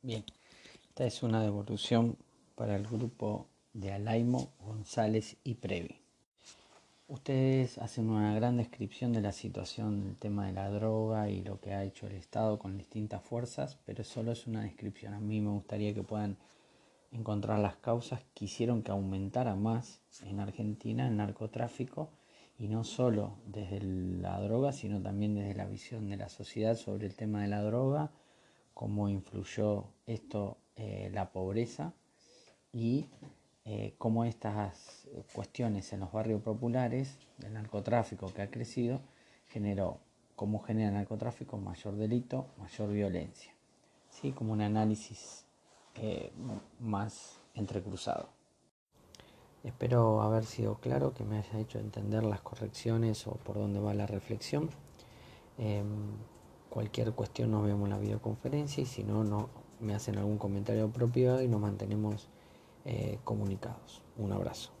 Bien, esta es una devolución para el grupo de Alaimo, González y Previ. Ustedes hacen una gran descripción de la situación del tema de la droga y lo que ha hecho el Estado con distintas fuerzas, pero solo es una descripción. A mí me gustaría que puedan encontrar las causas que hicieron que aumentara más en Argentina el narcotráfico, y no solo desde la droga, sino también desde la visión de la sociedad sobre el tema de la droga, cómo influyó esto, la pobreza, y cómo estas cuestiones en los barrios populares, el narcotráfico que ha crecido, cómo genera el narcotráfico mayor delito, mayor violencia. ¿Sí? Como un análisis más entrecruzado. Espero haber sido claro, que me haya hecho entender las correcciones o por dónde va la reflexión. Cualquier cuestión nos vemos en la videoconferencia, y si no me hacen algún comentario propio y nos mantenemos comunicados. Un abrazo.